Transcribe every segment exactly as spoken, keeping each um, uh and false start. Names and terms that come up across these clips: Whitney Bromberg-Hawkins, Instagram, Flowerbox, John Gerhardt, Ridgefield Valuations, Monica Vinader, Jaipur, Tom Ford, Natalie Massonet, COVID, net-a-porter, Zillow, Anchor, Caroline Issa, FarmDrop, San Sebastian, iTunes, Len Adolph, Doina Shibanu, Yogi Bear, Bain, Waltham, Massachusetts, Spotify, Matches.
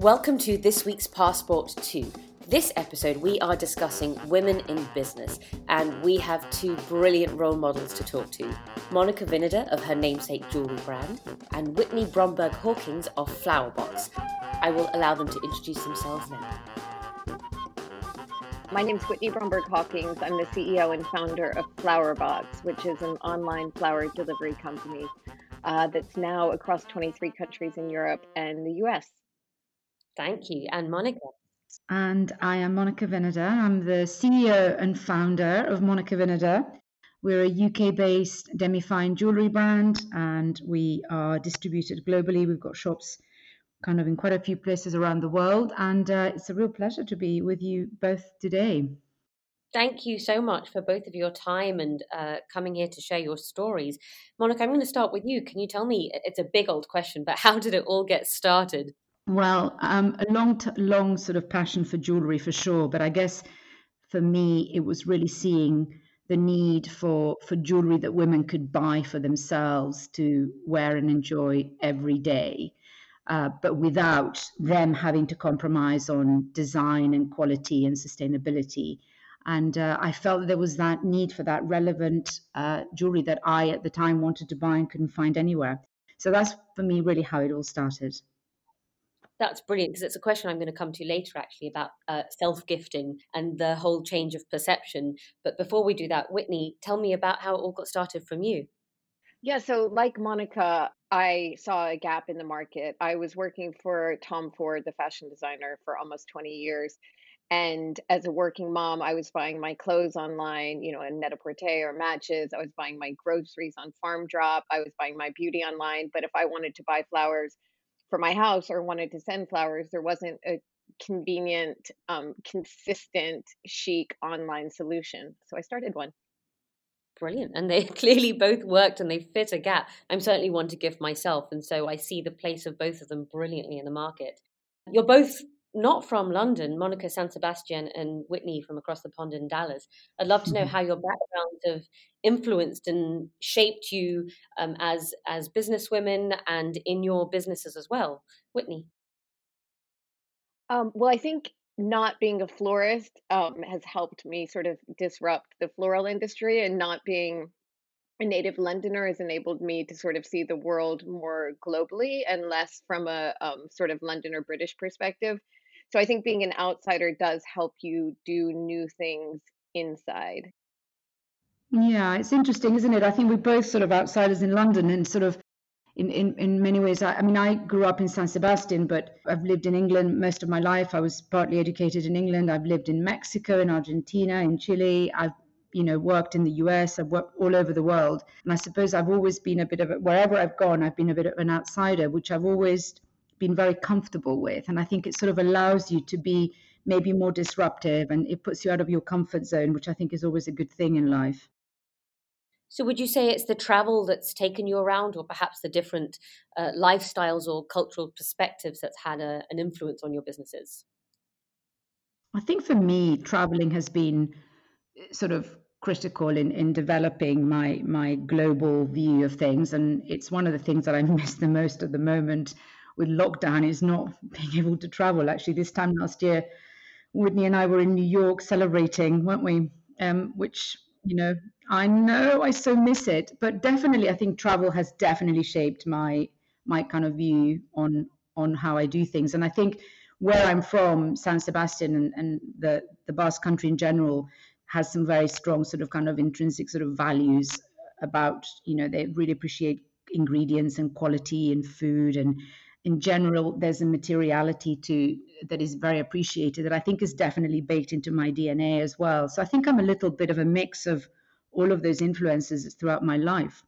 Welcome to this week's Passport two. This episode we are discussing women in business, and we have two brilliant role models to talk to. Monica Vinader of her namesake jewellery brand and Whitney Bromberg-Hawkins of Flowerbox. I will allow them to introduce themselves now. My name's Whitney Bromberg-Hawkins. I'm the C E O and founder of Flowerbox, which is an online flower delivery company uh, that's now across twenty-three countries in Europe and the U S. Thank you. And Monica? And I am Monica Vinader. I'm the C E O and founder of Monica Vinader. We're a U K-based demi-fine jewellery brand, and we are distributed globally. We've got shops kind of in quite a few places around the world, and uh, it's a real pleasure to be with you both today. Thank you so much for both of your time and uh, coming here to share your stories. Monica, I'm going to start with you. Can you tell me, it's a big old question, but how did it all get started? Well, um, a long, t- long sort of passion for jewellery for sure. But I guess for me, it was really seeing the need for, for jewellery that women could buy for themselves to wear and enjoy every day, uh, but without them having to compromise on design and quality and sustainability. And uh, I felt that there was that need for that relevant uh, jewellery that I at the time wanted to buy and couldn't find anywhere. So that's for me really how it all started. That's brilliant, because it's a question I'm going to come to later, actually, about uh, self-gifting and the whole change of perception. But before we do that, Whitney, tell me about how it all got started from you. Yeah, so like Monica, I saw a gap in the market. I was working for Tom Ford, the fashion designer, for almost twenty years. And as a working mom, I was buying my clothes online, you know, in net-a-porter or Matches. I was buying my groceries on FarmDrop. I was buying my beauty online. But if I wanted to buy flowers for my house or wanted to send flowers, there wasn't a convenient, um, consistent, chic online solution. So I started one. Brilliant. And they clearly both worked and they fit a gap. I'm certainly one to gift myself. And so I see the place of both of them brilliantly in the market. You're both not from London, Monica, San Sebastian, and Whitney from across the pond in Dallas. I'd love to know how your backgrounds have influenced and shaped you um, as as businesswomen and in your businesses as well. Whitney? Um, well, I think not being a florist um, has helped me sort of disrupt the floral industry, and not being a native Londoner has enabled me to sort of see the world more globally and less from a um, sort of Londoner British perspective. So I think being an outsider does help you do new things inside. Yeah, it's interesting, isn't it? I think we're both sort of outsiders in London, and sort of in, in, in many ways. I, I mean, I grew up in San Sebastian, but I've lived in England most of my life. I was partly educated in England. I've lived in Mexico, in Argentina, in Chile. I've you know, worked in the U S, I've worked all over the world. And I suppose I've always been a bit of, a, wherever I've gone, I've been a bit of an outsider, which I've always been very comfortable with. And I think it sort of allows you to be maybe more disruptive, and it puts you out of your comfort zone, which I think is always a good thing in life. So would you say it's the travel that's taken you around, or perhaps the different uh, lifestyles or cultural perspectives that's had a, an influence on your businesses? I think for me, traveling has been sort of critical in, in developing my my global view of things. And it's one of the things that I miss the most at the moment with lockdown, is not being able to travel. Actually, this time last year, Whitney and I were in New York celebrating, weren't we? Um, which, you know, I know I so miss it. But definitely, I think travel has definitely shaped my my kind of view on on how I do things. And I think where I'm from, San Sebastian and, and the, the Basque country in general, has some very strong sort of kind of intrinsic sort of values about, you know, they really appreciate ingredients and quality and food. And in general, there's a materiality to that is very appreciated, that I think is definitely baked into my D N A as well. So I think I'm a little bit of a mix of all of those influences throughout my life.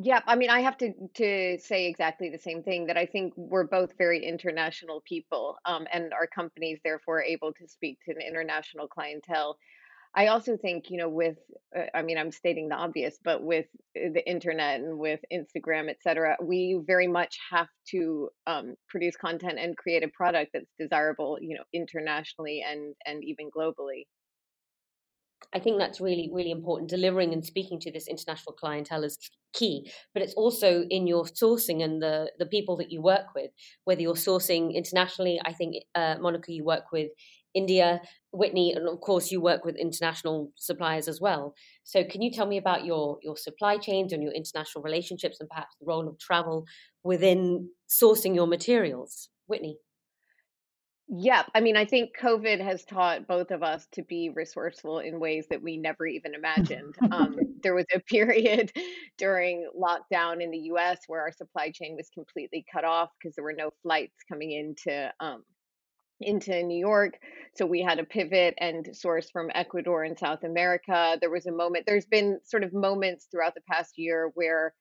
Yeah, I mean, I have to, to say exactly the same thing, that I think we're both very international people, um, and our companies, therefore, are able to speak to an international clientele. I also think, you know, with, uh, I mean, I'm stating the obvious, but with the internet and with Instagram, et cetera, we very much have to um, produce content and create a product that's desirable, you know, internationally and and even globally. I think that's really, really important. Delivering and speaking to this international clientele is key, but it's also in your sourcing and the, the people that you work with, whether you're sourcing internationally. I think, uh, Monica, you work with India, Whitney, and of course you work with international suppliers as well. So can you tell me about your, your supply chains and your international relationships and perhaps the role of travel within sourcing your materials? Whitney? Yep. I mean, I think COVID has taught both of us to be resourceful in ways that we never even imagined. Um, there was a period during lockdown in the U S where our supply chain was completely cut off because there were no flights coming into um, into New York. So we had to pivot and source from Ecuador and South America. There was a moment, there's been sort of moments throughout the past year where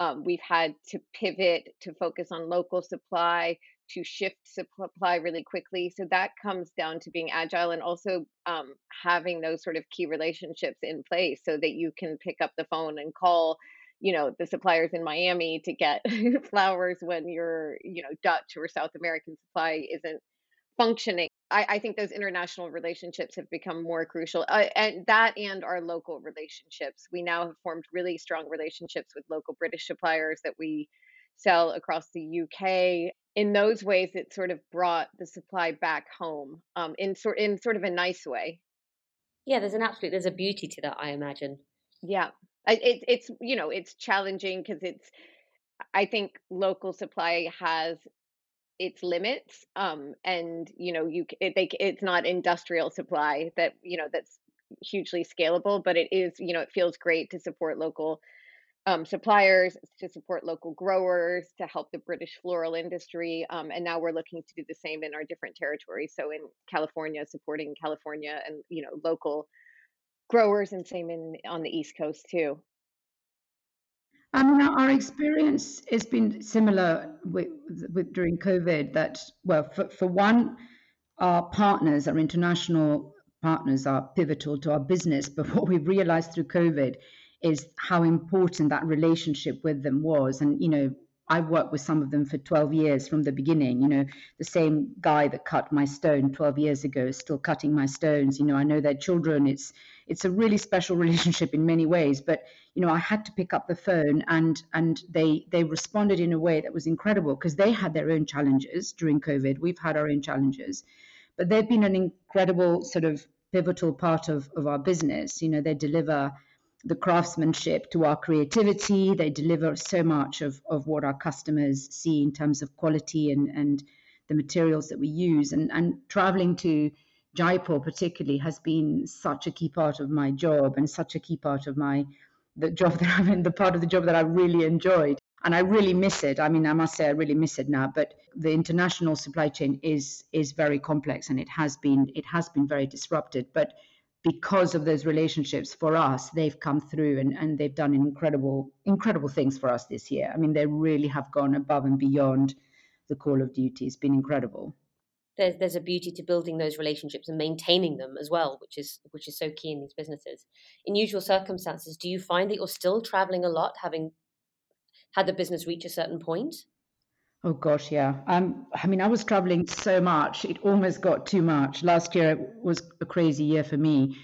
um, we've had to pivot to focus on local supply, to shift supply really quickly. So that comes down to being agile and also um, having those sort of key relationships in place so that you can pick up the phone and call, you know, the suppliers in Miami to get flowers when your, you know, Dutch or South American supply isn't functioning. I, I think those international relationships have become more crucial, uh, and that and our local relationships. We now have formed really strong relationships with local British suppliers that we sell across the U K. In those ways, it sort of brought the supply back home um, in sort in sort of a nice way. Yeah, there's an absolute there's a beauty to that, I imagine. Yeah, it, it's you know it's challenging because it's I think local supply has its limits, um, and you know you it, they, it's not industrial supply that you know that's hugely scalable, but it is you know it feels great to support local Um, suppliers, to support local growers, to help the British floral industry. Um, and now we're looking to do the same in our different territories. So in California, supporting California and, you know, local growers, and same in on the East Coast too. I mean, our experience has been similar with, with during COVID that, well, for, for one, our partners, our international partners are pivotal to our business. But what we've realized through COVID is how important that relationship with them was. And, you know, I worked with some of them for twelve years from the beginning. You know, the same guy that cut my stone twelve years ago is still cutting my stones. You know, I know their children. It's it's a really special relationship in many ways. But, you know, I had to pick up the phone and and they they responded in a way that was incredible because they had their own challenges during COVID. We've had our own challenges. But they've been an incredible sort of pivotal part of, of our business. You know, they deliver the craftsmanship to our creativity. They deliver so much of, of what our customers see in terms of quality and, and the materials that we use. And, and traveling to Jaipur particularly has been such a key part of my job and such a key part of my the job that I'm in, the part of the job that I really enjoyed. And I really miss it. I mean, I must say I really miss it now, but the international supply chain is is very complex and it has been it has been very disrupted. But because of those relationships for us, they've come through and, and they've done incredible, incredible things for us this year. I mean, they really have gone above and beyond the call of duty. It's been incredible. There's there's a beauty to building those relationships and maintaining them as well, which is which is so key in these businesses. In usual circumstances, do you find that you're still traveling a lot, having had the business reach a certain point? Oh gosh, yeah. Um, I mean, I was traveling so much; it almost got too much. Last year was a crazy year for me,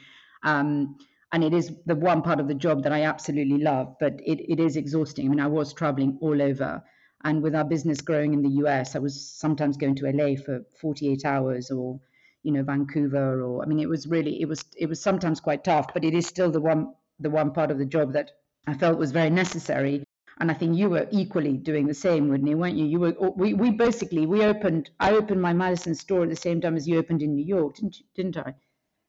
um, and it is the one part of the job that I absolutely love. But it, it is exhausting. I mean, I was traveling all over, and with our business growing in the U S, I was sometimes going to L A for forty-eight hours, or you know, Vancouver, or I mean, it was really it was it was sometimes quite tough. But it is still the one the one part of the job that I felt was very necessary. And I think you were equally doing the same, Whitney, weren't you? You were. We, we basically we opened. I opened my Madison store at the same time as you opened in New York, didn't you, didn't I?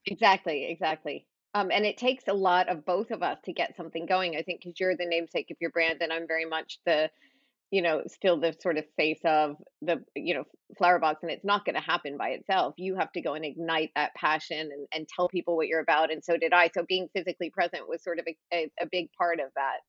Exactly, exactly. Um, and it takes a lot of both of us to get something going. I think because you're the namesake of your brand, and I'm very much the, you know, still the sort of face of the, you know, Flowerbox, and it's not going to happen by itself. You have to go and ignite that passion and, and tell people what you're about. And so did I. So being physically present was sort of a, a, a big part of that.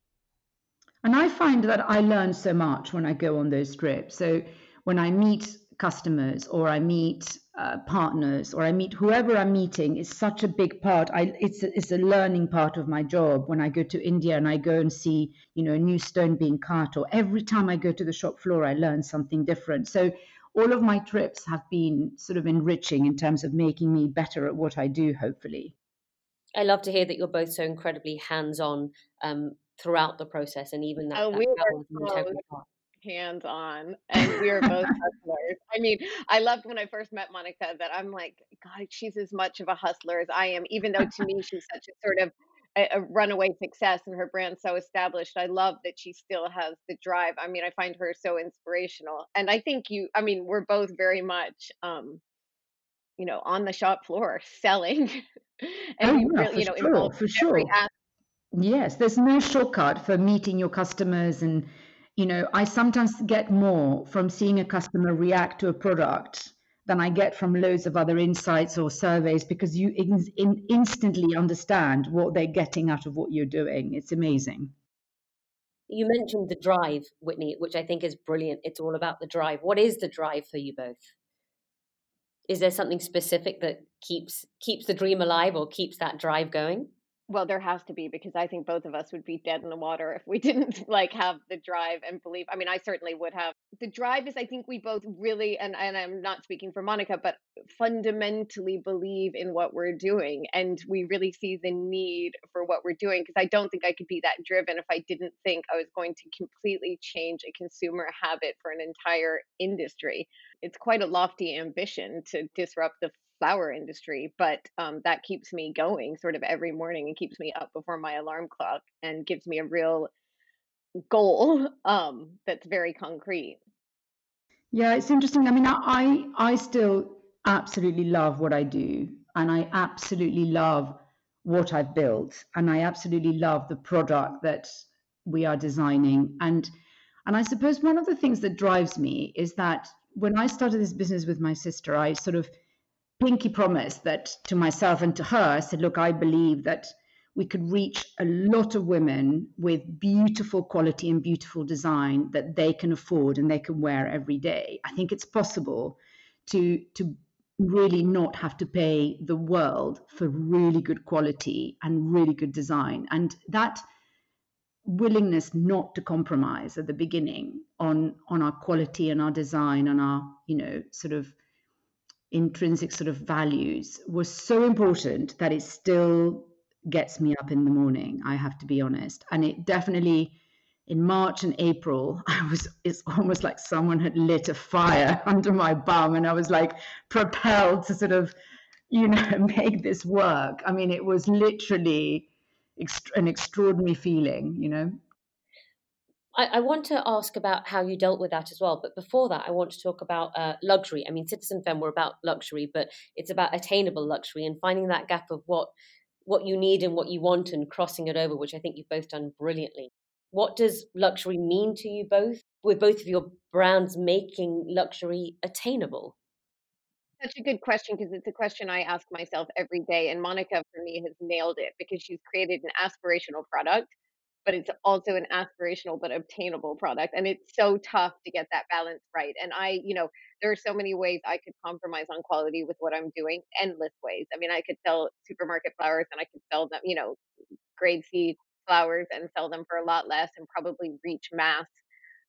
And I find that I learn so much when I go on those trips. So when I meet customers or I meet uh, partners or I meet whoever I'm meeting is such a big part. I, it's, a, it's a learning part of my job. When I go to India and I go and see, you know, a new stone being cut, or every time I go to the shop floor, I learn something different. So all of my trips have been sort of enriching in terms of making me better at what I do, hopefully. I love to hear that you're both so incredibly hands-on um, throughout the process, and even that. Oh, that we were so hands-on, and we are both hustlers. I mean, I loved when I first met Monica that I'm like, God, she's as much of a hustler as I am, even though to me she's such a sort of a, a runaway success and her brand's so established. I love that she still has the drive. I mean, I find her so inspirational. And I think you, I mean, we're both very much, um, you know, on the shop floor selling. And oh, we really, yeah, you know, sure, involved for sure. Aspect. Yes, there's no shortcut for meeting your customers. And, you know, I sometimes get more from seeing a customer react to a product than I get from loads of other insights or surveys, because you in, in, instantly understand what they're getting out of what you're doing. It's amazing. You mentioned the drive, Whitney, which I think is brilliant. It's all about the drive. What is the drive for you both? Is there something specific that keeps keeps the dream alive or keeps that drive going? Well, there has to be, because I think both of us would be dead in the water if we didn't like have the drive and believe. I mean, I certainly would have. The drive is, I think we both really, and, and I'm not speaking for Monica, but fundamentally believe in what we're doing. And we really see the need for what we're doing, because I don't think I could be that driven if I didn't think I was going to completely change a consumer habit for an entire industry. It's quite a lofty ambition to disrupt the flower industry, but um, that keeps me going sort of every morning and keeps me up before my alarm clock and gives me a real goal um, that's very concrete. Yeah, it's interesting. I mean, I I still absolutely love what I do, and I absolutely love what I've built, and I absolutely love the product that we are designing. And and I suppose one of the things that drives me is that when I started this business with my sister, I sort of pinky promised that to myself and to her. I said, look, I believe that we could reach a lot of women with beautiful quality and beautiful design that they can afford and they can wear every day. I think it's possible to to really not have to pay the world for really good quality and really good design. And that willingness not to compromise at the beginning on on our quality and our design and our, you know, sort of intrinsic sort of values was so important that it still gets me up in the morning, I have to be honest. And it definitely, in March and April, I was, it's almost like someone had lit a fire under my bum, and I was like propelled to sort of, you know, make this work. I mean, it was literally ext- an extraordinary feeling, you know. I, I want to ask about how you dealt with that as well. But before that, I want to talk about uh, luxury. I mean, Citizen Femme, we're about luxury, but it's about attainable luxury and finding that gap of what what you need and what you want and crossing it over, which I think you've both done brilliantly. What does luxury mean to you both, with both of your brands making luxury attainable? Such a good question, because it's a question I ask myself every day. And Monica, for me, has nailed it, because she's created an aspirational product, but it's also an aspirational but obtainable product. And it's so tough to get that balance right. And I, you know, there are so many ways I could compromise on quality with what I'm doing, endless ways. I mean, I could sell supermarket flowers and I could sell them, you know, grade C flowers and sell them for a lot less and probably reach mass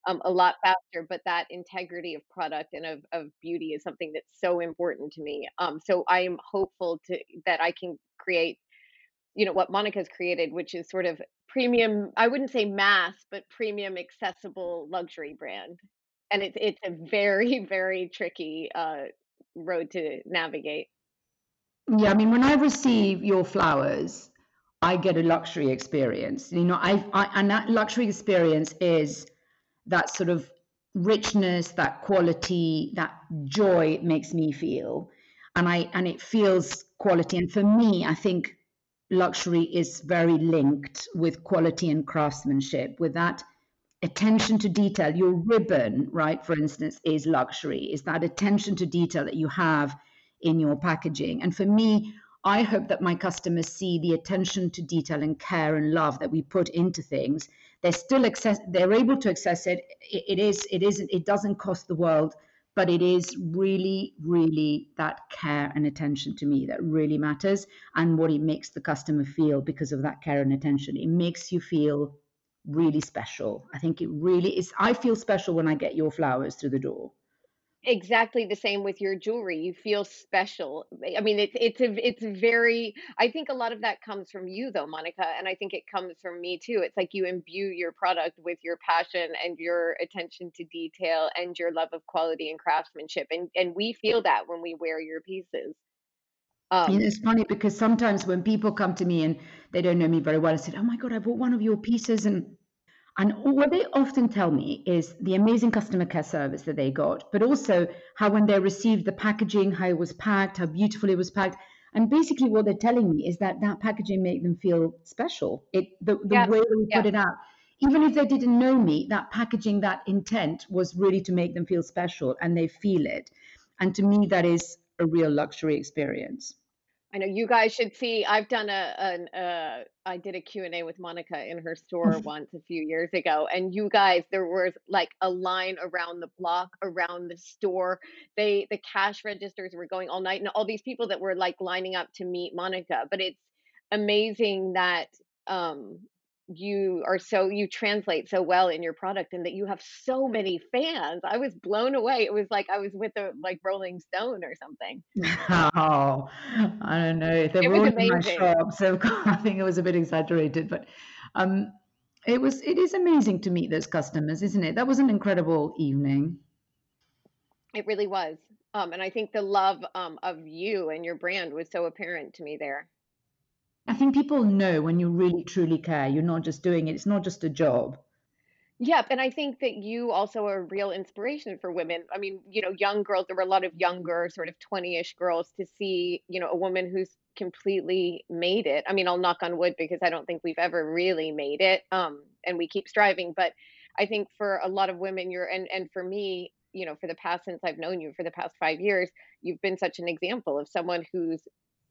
um, a lot faster. But that integrity of product and of, of beauty is something that's so important to me. Um, so I am hopeful to that I can create, you know, what Monica's created, which is sort of premium, I wouldn't say mass, but premium accessible luxury brand. And it's it's a very, very tricky uh, road to navigate. Yeah, I mean, when I receive your flowers, I get a luxury experience. You know, I, I and that luxury experience is that sort of richness, that quality, that joy it makes me feel. And I and it feels quality. And for me, I think luxury is very linked with quality and craftsmanship, with that attention to detail. Your ribbon, right, for instance, is luxury, is that attention to detail that you have in your packaging. And for me, I hope that my customers see the attention to detail and care and love that we put into things. They're still access, they're able to access it. It, it is, it isn't, it doesn't cost the world, but it is really, really that care and attention to me that really matters, and what it makes the customer feel because of that care and attention. It makes you feel really special. I think it really is. I feel special when I get your flowers through the door. exactly the same with your jewelry. You feel special. I mean, it's it's a, it's very, I think a lot of that comes from you though, Monica, and I think it comes from me too. It's like you imbue your product with your passion and your attention to detail and your love of quality and craftsmanship, and and we feel that when we wear your pieces. Um, you know, it's funny because sometimes when people come to me and they don't know me very well, I said, "Oh my God, I bought one of your pieces," and And what they often tell me is the amazing customer care service that they got, but also how when they received the packaging, how it was packed, how beautifully it was packed. And basically what they're telling me is that that packaging made them feel special. It The, the yeah. way we yeah. put it out, even if they didn't know me, that packaging, that intent was really to make them feel special, and they feel it. And to me, that is a real luxury experience. I know you guys should see, I've done a, an, uh, I did a Q and A with Monica in her store once a few years ago. And you guys, there was like a line around the block, around the store. They, the cash registers were going all night, and all these people that were like lining up to meet Monica. But it's amazing that um, you are so, you translate so well in your product, and that you have so many fans. I was blown away. It was like I was with the like Rolling Stone or something. Oh, I don't know. They were all in my shop, so I think it was a bit exaggerated, but um, it was. It is amazing to meet those customers, isn't it? That was an incredible evening. It really was, um, and I think the love um, of you and your brand was so apparent to me there. I think people know when you really, truly care. You're not just doing it. It's not just a job. Yep. And I think that you also are a real inspiration for women. I mean, you know, young girls, there were a lot of younger sort of twenty-ish girls to see, you know, a woman who's completely made it. I mean, I'll knock on wood because I don't think we've ever really made it. Um, and we keep striving. But I think for a lot of women, you're and, and for me, you know, for the past, since I've known you for the past five years, you've been such an example of someone who's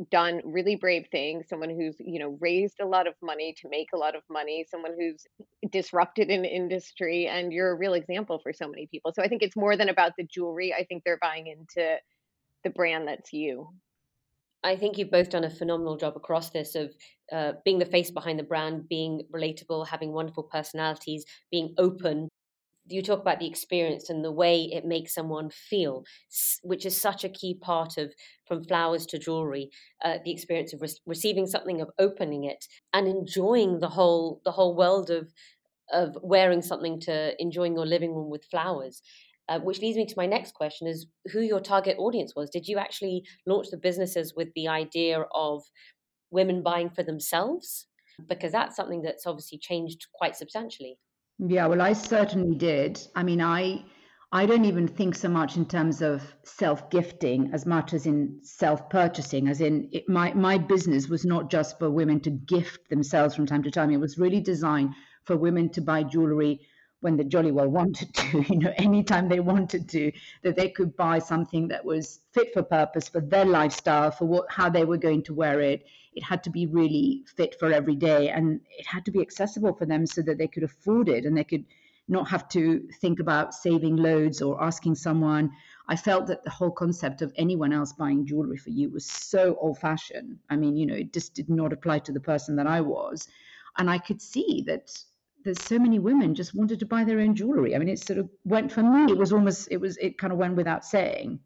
done really brave things, someone who's, you know, raised a lot of money to make a lot of money, someone who's disrupted an industry, and you're a real example for so many people. So I think it's more than about the jewelry. I think they're buying into the brand that's you. I think you've both done a phenomenal job across this of uh, being the face behind the brand, being relatable, having wonderful personalities, being open. You talk about the experience and the way it makes someone feel, which is such a key part of from flowers to jewelry, uh, the experience of re- receiving something, of opening it, and enjoying the whole the whole world of of wearing something to enjoying your living room with flowers, uh, which leads me to my next question: is who your target audience was? Did you actually launch the businesses with the idea of women buying for themselves? Because that's something that's obviously changed quite substantially. Yeah, well, I certainly did. I mean, I I don't even think so much in terms of self-gifting as much as in self-purchasing, as in it, my, my business was not just for women to gift themselves from time to time. It was really designed for women to buy jewelry when they jolly well wanted to, you know, anytime they wanted to, that they could buy something that was fit for purpose for their lifestyle, for what how they were going to wear it. It had to be really fit for every day, and it had to be accessible for them so that they could afford it and they could not have to think about saving loads or asking someone. I felt that the whole concept of anyone else buying jewelry for you was so old fashioned. I mean, you know, it just did not apply to the person that I was. And I could see that there's so many women just wanted to buy their own jewelry. I mean, it sort of went for me. It was almost, it was, it kind of went without saying.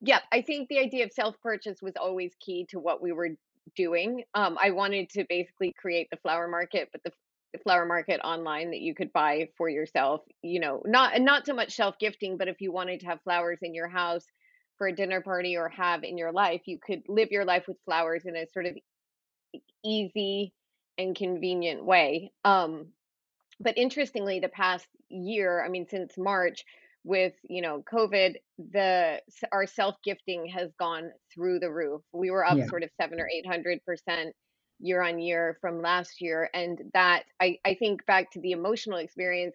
Yeah. I think the idea of self-purchase was always key to what we were doing. Um, I wanted to basically create the flower market, but the, the flower market online that you could buy for yourself, you know, not, not so much self-gifting, but if you wanted to have flowers in your house for a dinner party or have in your life, you could live your life with flowers in a sort of easy and convenient way. Um, but interestingly, the past year, I mean, since March, with, you know, COVID, the our self-gifting has gone through the roof. We were up yeah. sort of seven or eight hundred percent year on year from last year. And that I, I think back to the emotional experience,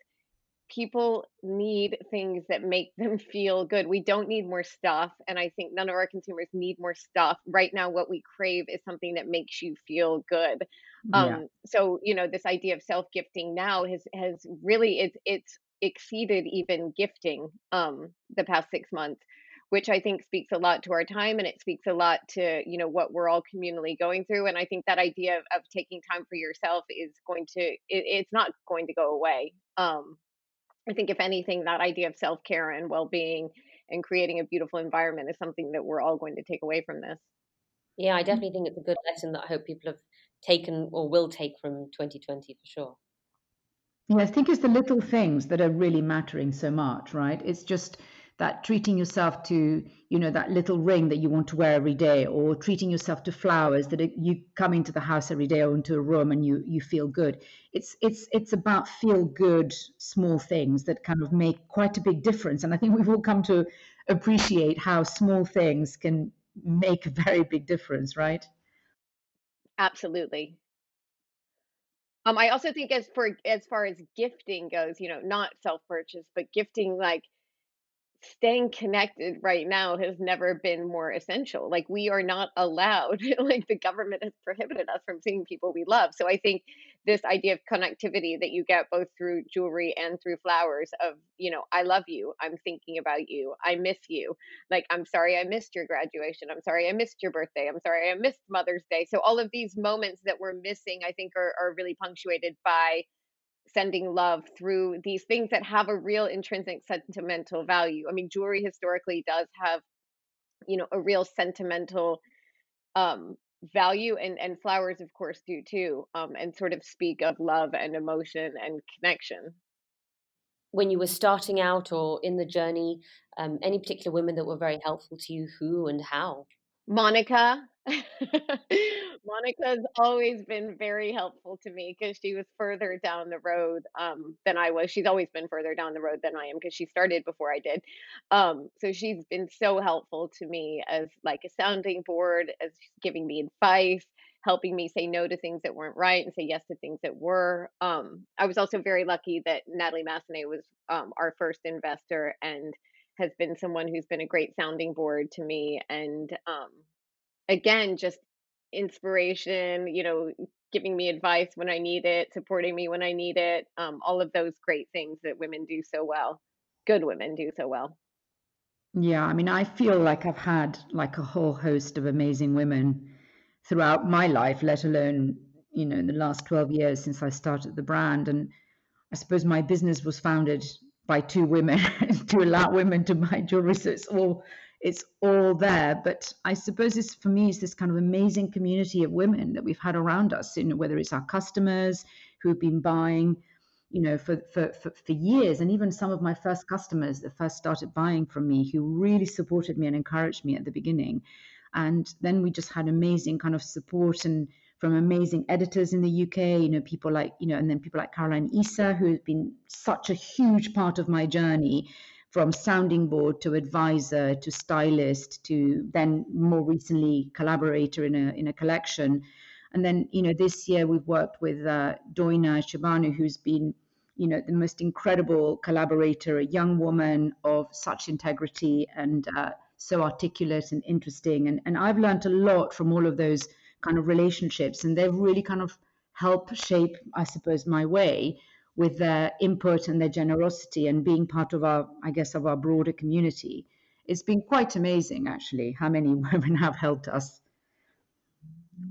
people need things that make them feel good. We don't need more stuff. And I think none of our consumers need more stuff. Right now, what we crave is something that makes you feel good. Yeah. Um, so, you know, this idea of self-gifting now has has really it's it's exceeded even gifting um, the past six months, which I think speaks a lot to our time, and it speaks a lot to, you know, what we're all communally going through. And I think that idea of, of taking time for yourself is going to, it, it's not going to go away. Um, I think if anything, that idea of self-care and well-being and creating a beautiful environment is something that we're all going to take away from this. Yeah, I definitely think it's a good lesson that I hope people have taken or will take from twenty twenty for sure. Yeah, I think it's the little things that are really mattering so much, right? It's just that treating yourself to, you know, that little ring that you want to wear every day, or treating yourself to flowers that you come into the house every day or into a room and you you feel good. It's it's it's about feel good small things that kind of make quite a big difference. And I think we've all come to appreciate how small things can make a very big difference, right? Absolutely. Um, I also think as for as far as gifting goes, you know, not self-purchase, but gifting, like staying connected right now has never been more essential. Like we are not allowed, like the government has prohibited us from seeing people we love. So I think this idea of connectivity that you get both through jewelry and through flowers of, you know, I love you, I'm thinking about you, I miss you, like, I'm sorry I missed your graduation, I'm sorry I missed your birthday, I'm sorry I missed Mother's Day. So all of these moments that we're missing, I think are, are really punctuated by sending love through these things that have a real intrinsic sentimental value. I mean, jewelry historically does have, you know, a real sentimental um, value, and, and flowers, of course, do too, um, and sort of speak of love and emotion and connection. When you were starting out or in the journey, um, any particular women that were very helpful to you, who and how? Monica. Monica's always been very helpful to me because she was further down the road um, than I was. She's always been further down the road than I am because she started before I did. Um, so she's been so helpful to me as like a sounding board, as giving me advice, helping me say no to things that weren't right and say yes to things that were. Um, I was also very lucky that Natalie Massonet was um, our first investor and has been someone who's been a great sounding board to me. And um, again, just inspiration, you know, giving me advice when I need it, supporting me when I need it, um, all of those great things that women do so well, good women do so well. Yeah, I mean, I feel like I've had like a whole host of amazing women throughout my life, let alone, you know, in the last twelve years since I started the brand. And I suppose my business was founded by two women to allow women to buy jewelry, so it's all It's all there. But I suppose it's, for me, it's this kind of amazing community of women that we've had around us, you know, whether it's our customers who've been buying, you know, for, for, for, for years. And even some of my first customers that first started buying from me, who really supported me and encouraged me at the beginning. And then we just had amazing kind of support and from amazing editors in the U K, you know, people like, you know, and then people like Caroline Issa, who has been such a huge part of my journey, from sounding board to advisor to stylist to then more recently collaborator in a in a collection. And then, you know, this year we've worked with uh, Doina Shibanu, who's been, you know, the most incredible collaborator, a young woman of such integrity and uh, so articulate and interesting. And, and I've learned a lot from all of those kind of relationships, and they've really kind of helped shape, I suppose, my way with their input and their generosity and being part of our, I guess, of our broader community. It's been quite amazing, actually, how many women have helped us.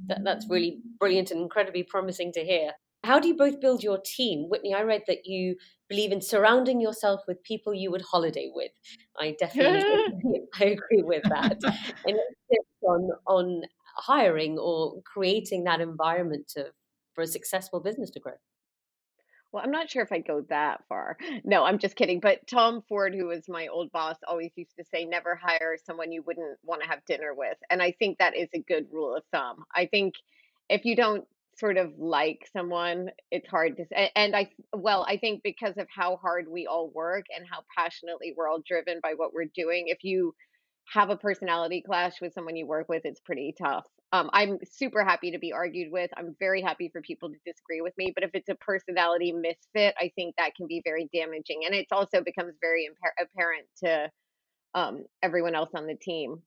That, that's really brilliant and incredibly promising to hear. How do you both build your team? Whitney, I read that you believe in surrounding yourself with people you would holiday with. I definitely I agree with that. And tips on, on hiring or creating that environment to, for a successful business to grow? Well, I'm not sure if I go that far. No, I'm just kidding. But Tom Ford, who was my old boss, always used to say, never hire someone you wouldn't want to have dinner with. And I think that is a good rule of thumb. I think if you don't sort of like someone, it's hard to, and I, well, I think because of how hard we all work and how passionately we're all driven by what we're doing, if you have a personality clash with someone you work with, it's pretty tough. Um, I'm super happy to be argued with. I'm very happy for people to disagree with me. But if it's a personality misfit, I think that can be very damaging. And it also becomes very impar- apparent to um, everyone else on the team.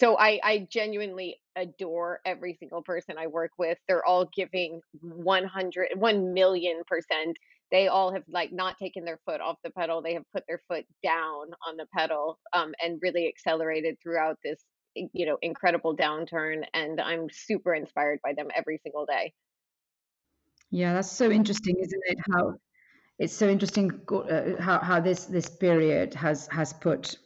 So I, I genuinely adore every single person I work with. They're all giving one hundred, one million percent. They all have like not taken their foot off the pedal. They have put their foot down on the pedal um, and really accelerated throughout this, you know, incredible downturn. And I'm super inspired by them every single day. Yeah, that's so interesting, isn't it? How it's so interesting uh, how, how this this period has has put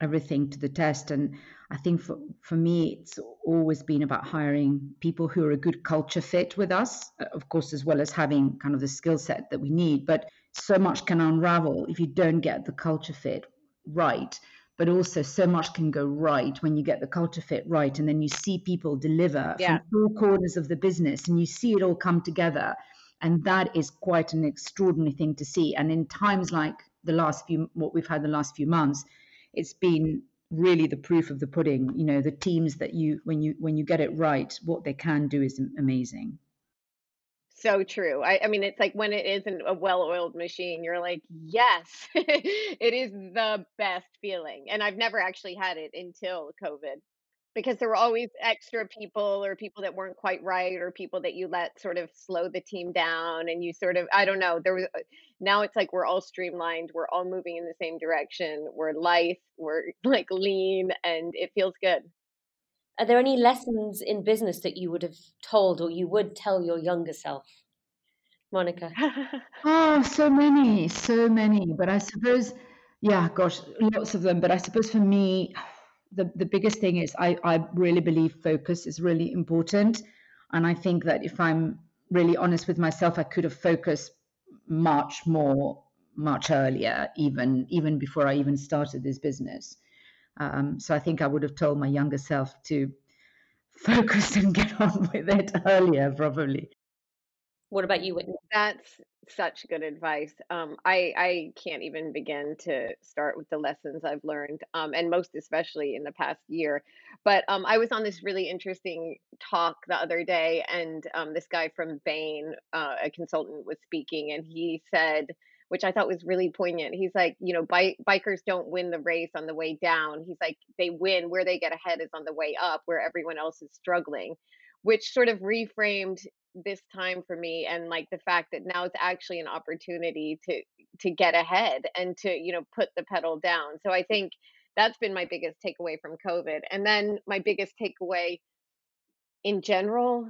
everything to the test. And I think for, for me, it's always been about hiring people who are a good culture fit with us, of course, as well as having kind of the skill set that we need. But so much can unravel if you don't get the culture fit right. But also so much can go right when you get the culture fit right. And then you see people deliver yeah. from all corners of the business and you see it all come together. And that is quite an extraordinary thing to see. And in times like the last few, what we've had the last few months, it's been really the proof of the pudding. You know, the teams that you, when you, when you get it right, what they can do is amazing. So true. I, I mean, it's like when it isn't a well-oiled machine, you're like, yes, it is the best feeling. And I've never actually had it until COVID, because there were always extra people or people that weren't quite right or people that you let sort of slow the team down. And you sort of, I don't know, there was, now it's like we're all streamlined. We're all moving in the same direction. We're light, we're like lean, and it feels good. Are there any lessons in business that you would have told or you would tell your younger self, Monica? Oh, so many, so many. But I suppose, yeah, gosh, lots of them. But I suppose for me, The, the biggest thing is I, I really believe focus is really important. And I think that if I'm really honest with myself, I could have focused much more, much earlier, even even before I even started this business. Um, so I think I would have told my younger self to focus and get on with it earlier, probably. What about you, Whitney? That's such good advice. Um, I, I can't even begin to start with the lessons I've learned, um, and most especially in the past year. But um, I was on this really interesting talk the other day, and um, this guy from Bain, uh, a consultant, was speaking, and he said, which I thought was really poignant. He's like, you know, bi- bikers don't win the race on the way down. He's like, they win where they get ahead is on the way up, where everyone else is struggling, which sort of reframed this time for me, and like the fact that now it's actually an opportunity to to get ahead and to, you know, put the pedal down. So I think that's been my biggest takeaway from COVID. And then my biggest takeaway in general,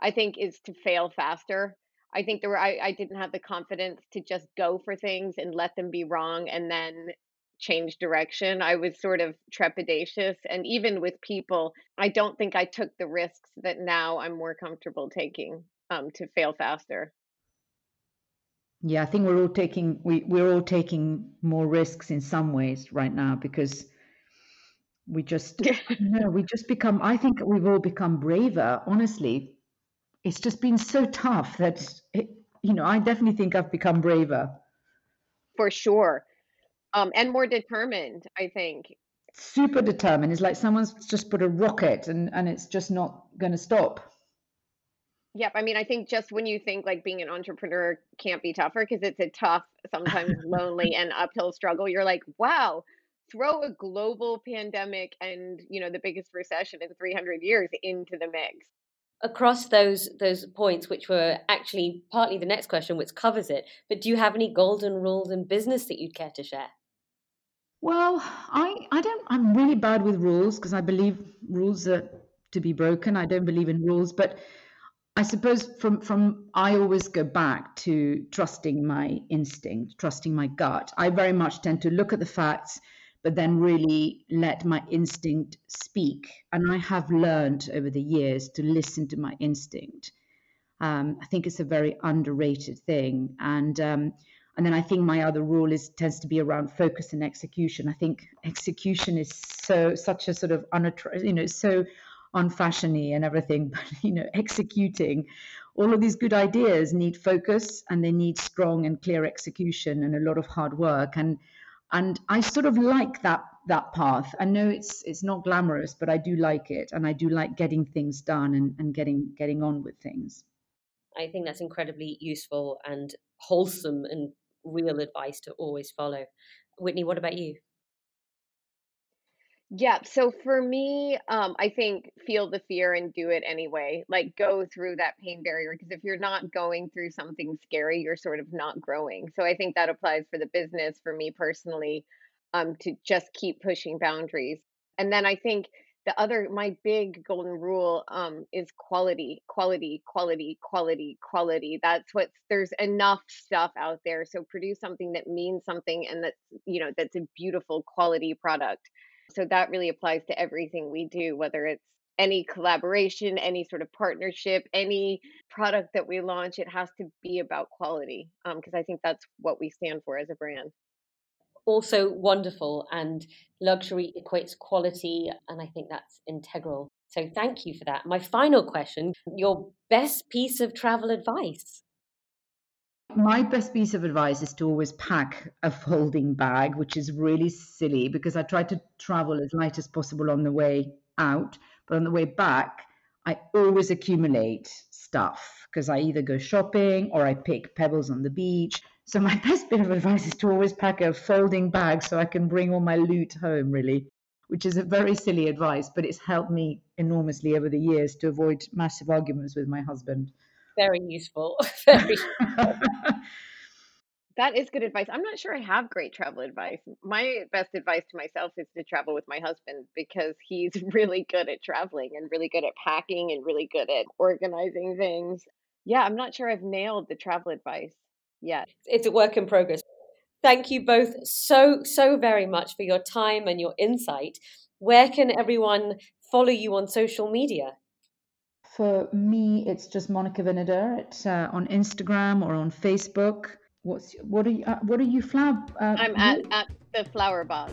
I think, is to fail faster. I think there were I, I didn't have the confidence to just go for things and let them be wrong and then change direction. I was sort of trepidatious. And even with people, I don't think I took the risks that now I'm more comfortable taking um, to fail faster. Yeah, I think we're all taking, we, we're all taking more risks in some ways right now, because we just, no, we just become, I think we've all become braver. Honestly, it's just been so tough that, it, you know, I definitely think I've become braver. For sure. Um, and more determined, I think. Super determined. It's like someone's just put a rocket and, and it's just not going to stop. Yep. I mean, I think just when you think like being an entrepreneur can't be tougher, because it's a tough, sometimes lonely and uphill struggle, you're like, wow, throw a global pandemic and, you know, the biggest recession in three hundred years into the mix. Across those those points, which were actually partly the next question, which covers it, but do you have any golden rules in business that you'd care to share? Well, I, I don't, I'm really bad with rules, because I believe rules are to be broken. I don't believe in rules, but I suppose from, from I always go back to trusting my instinct, trusting my gut. I very much tend to look at the facts, but then really let my instinct speak. And I have learned over the years to listen to my instinct. Um, I think it's a very underrated thing. And um, and then I think my other rule is tends to be around focus and execution. I think execution is so such a sort of, unattra- you know, so unfashiony and everything, but, you know, executing. All of these good ideas need focus, and they need strong and clear execution and a lot of hard work. And And I sort of like that that path. I know it's it's not glamorous, but I do like it. And I do like getting things done and, and getting getting on with things. I think that's incredibly useful and wholesome and real advice to always follow. Whitney, what about you? Yeah, so for me, um, I think feel the fear and do it anyway. Like go through that pain barrier, because if you're not going through something scary, you're sort of not growing. So I think that applies for the business, for me personally, um, to just keep pushing boundaries. And then I think the other, my big golden rule um, is quality, quality, quality, quality, quality. That's what's, there's enough stuff out there. So produce something that means something and that's, you know, that's a beautiful quality product. So that really applies to everything we do, whether it's any collaboration, any sort of partnership, any product that we launch, it has to be about quality um, because I think that's what we stand for as a brand. Also wonderful, and luxury equates quality, and I think that's integral. So thank you for that. My final question, your best piece of travel advice? My best piece of advice is to always pack a folding bag, which is really silly because I try to travel as light as possible on the way out, but on the way back, I always accumulate stuff because I either go shopping or I pick pebbles on the beach. So my best bit of advice is to always pack a folding bag so I can bring all my loot home, really, which is a very silly advice, but it's helped me enormously over the years to avoid massive arguments with my husband. Very useful. Very useful. That is good advice. I'm not sure I have great travel advice. My best advice to myself is to travel with my husband because he's really good at traveling and really good at packing and really good at organizing things. Yeah, I'm not sure I've nailed the travel advice yet. It's a work in progress. Thank you both so, so very much for your time and your insight. Where can everyone follow you on social media? For me, it's just Monica Vinader. It's uh, on Instagram or on Facebook. What's what are you uh, what are you flower? Uh, I'm at, at the Flowerbox.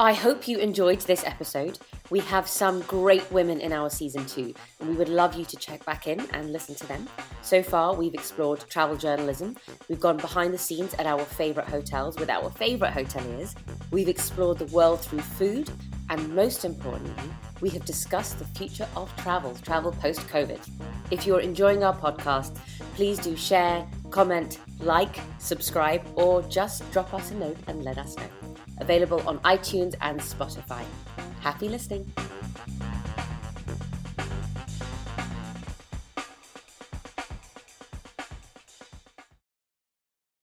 I hope you enjoyed this episode. We have some great women in our season two, and we would love you to check back in and listen to them. So far, we've explored travel journalism. We've gone behind the scenes at our favourite hotels with our favourite hoteliers. We've explored the world through food, and most importantly, we have discussed the future of travel, travel post-COVID. If you're enjoying our podcast, please do share, comment, like, subscribe, or just drop us a note and let us know. Available on iTunes and Spotify. Happy listening.